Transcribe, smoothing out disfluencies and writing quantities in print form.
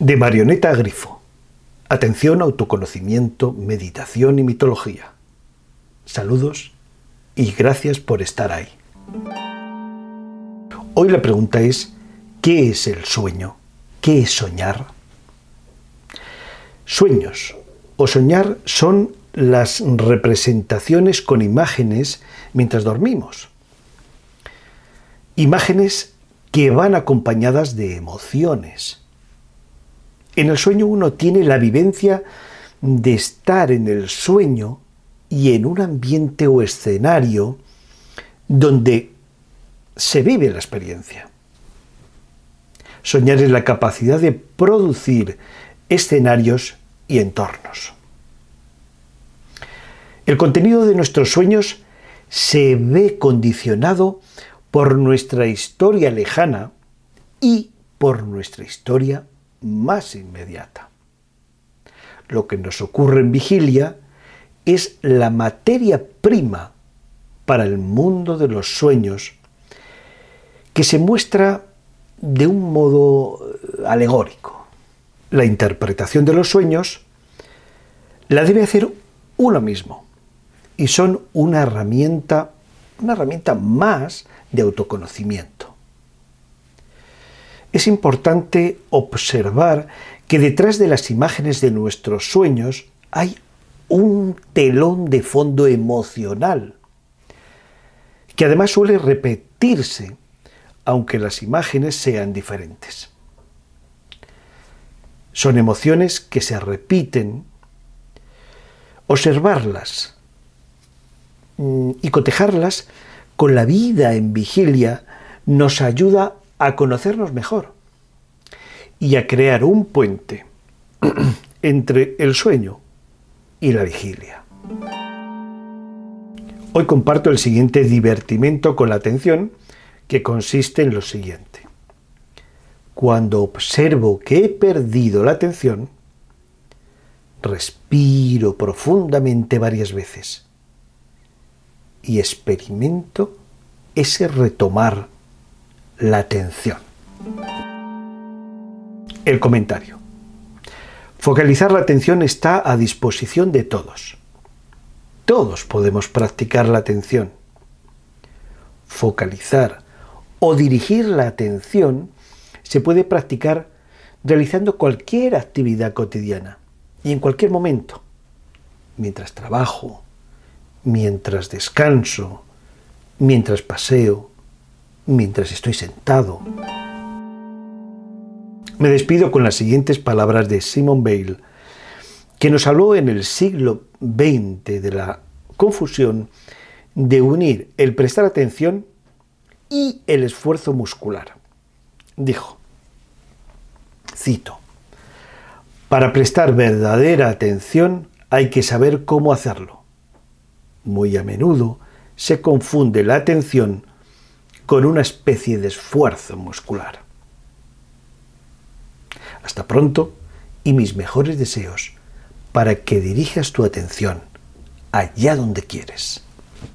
De marioneta a grifo. Atención, autoconocimiento, meditación y mitología. Saludos y gracias por estar ahí. Hoy la pregunta es: ¿qué es el sueño? ¿Qué es soñar? Sueños o soñar son las representaciones con imágenes mientras dormimos. Imágenes que van acompañadas de emociones. En el sueño uno tiene la vivencia de estar en el sueño y en un ambiente o escenario donde se vive la experiencia. Soñar es la capacidad de producir escenarios y entornos. El contenido de nuestros sueños se ve condicionado por nuestra historia lejana y por nuestra historia más inmediata. Lo que nos ocurre en vigilia es la materia prima para el mundo de los sueños, que se muestra de un modo alegórico. La interpretación de los sueños la debe hacer uno mismo y son una herramienta más de autoconocimiento. Es importante observar que detrás de las imágenes de nuestros sueños hay un telón de fondo emocional, que además suele repetirse, aunque las imágenes sean diferentes. Son emociones que se repiten. Observarlas y cotejarlas con la vida en vigilia nos ayuda a conocernos mejor y a crear un puente entre el sueño y la vigilia. Hoy comparto el siguiente divertimento con la atención, que consiste en lo siguiente. Cuando observo que he perdido la atención, respiro profundamente varias veces y experimento ese retomar la atención. El comentario. Focalizar la atención está a disposición de todos. Todos podemos practicar la atención. Focalizar o dirigir la atención se puede practicar realizando cualquier actividad cotidiana y en cualquier momento, mientras trabajo, mientras descanso, mientras paseo, mientras estoy sentado. Me despido con las siguientes palabras de Simon Bale, que nos habló en el siglo XX de la confusión de unir el prestar atención y el esfuerzo muscular. Dijo, cito, «Para prestar verdadera atención hay que saber cómo hacerlo. Muy a menudo se confunde la atención con una especie de esfuerzo muscular». Hasta pronto y mis mejores deseos para que dirijas tu atención allá donde quieres.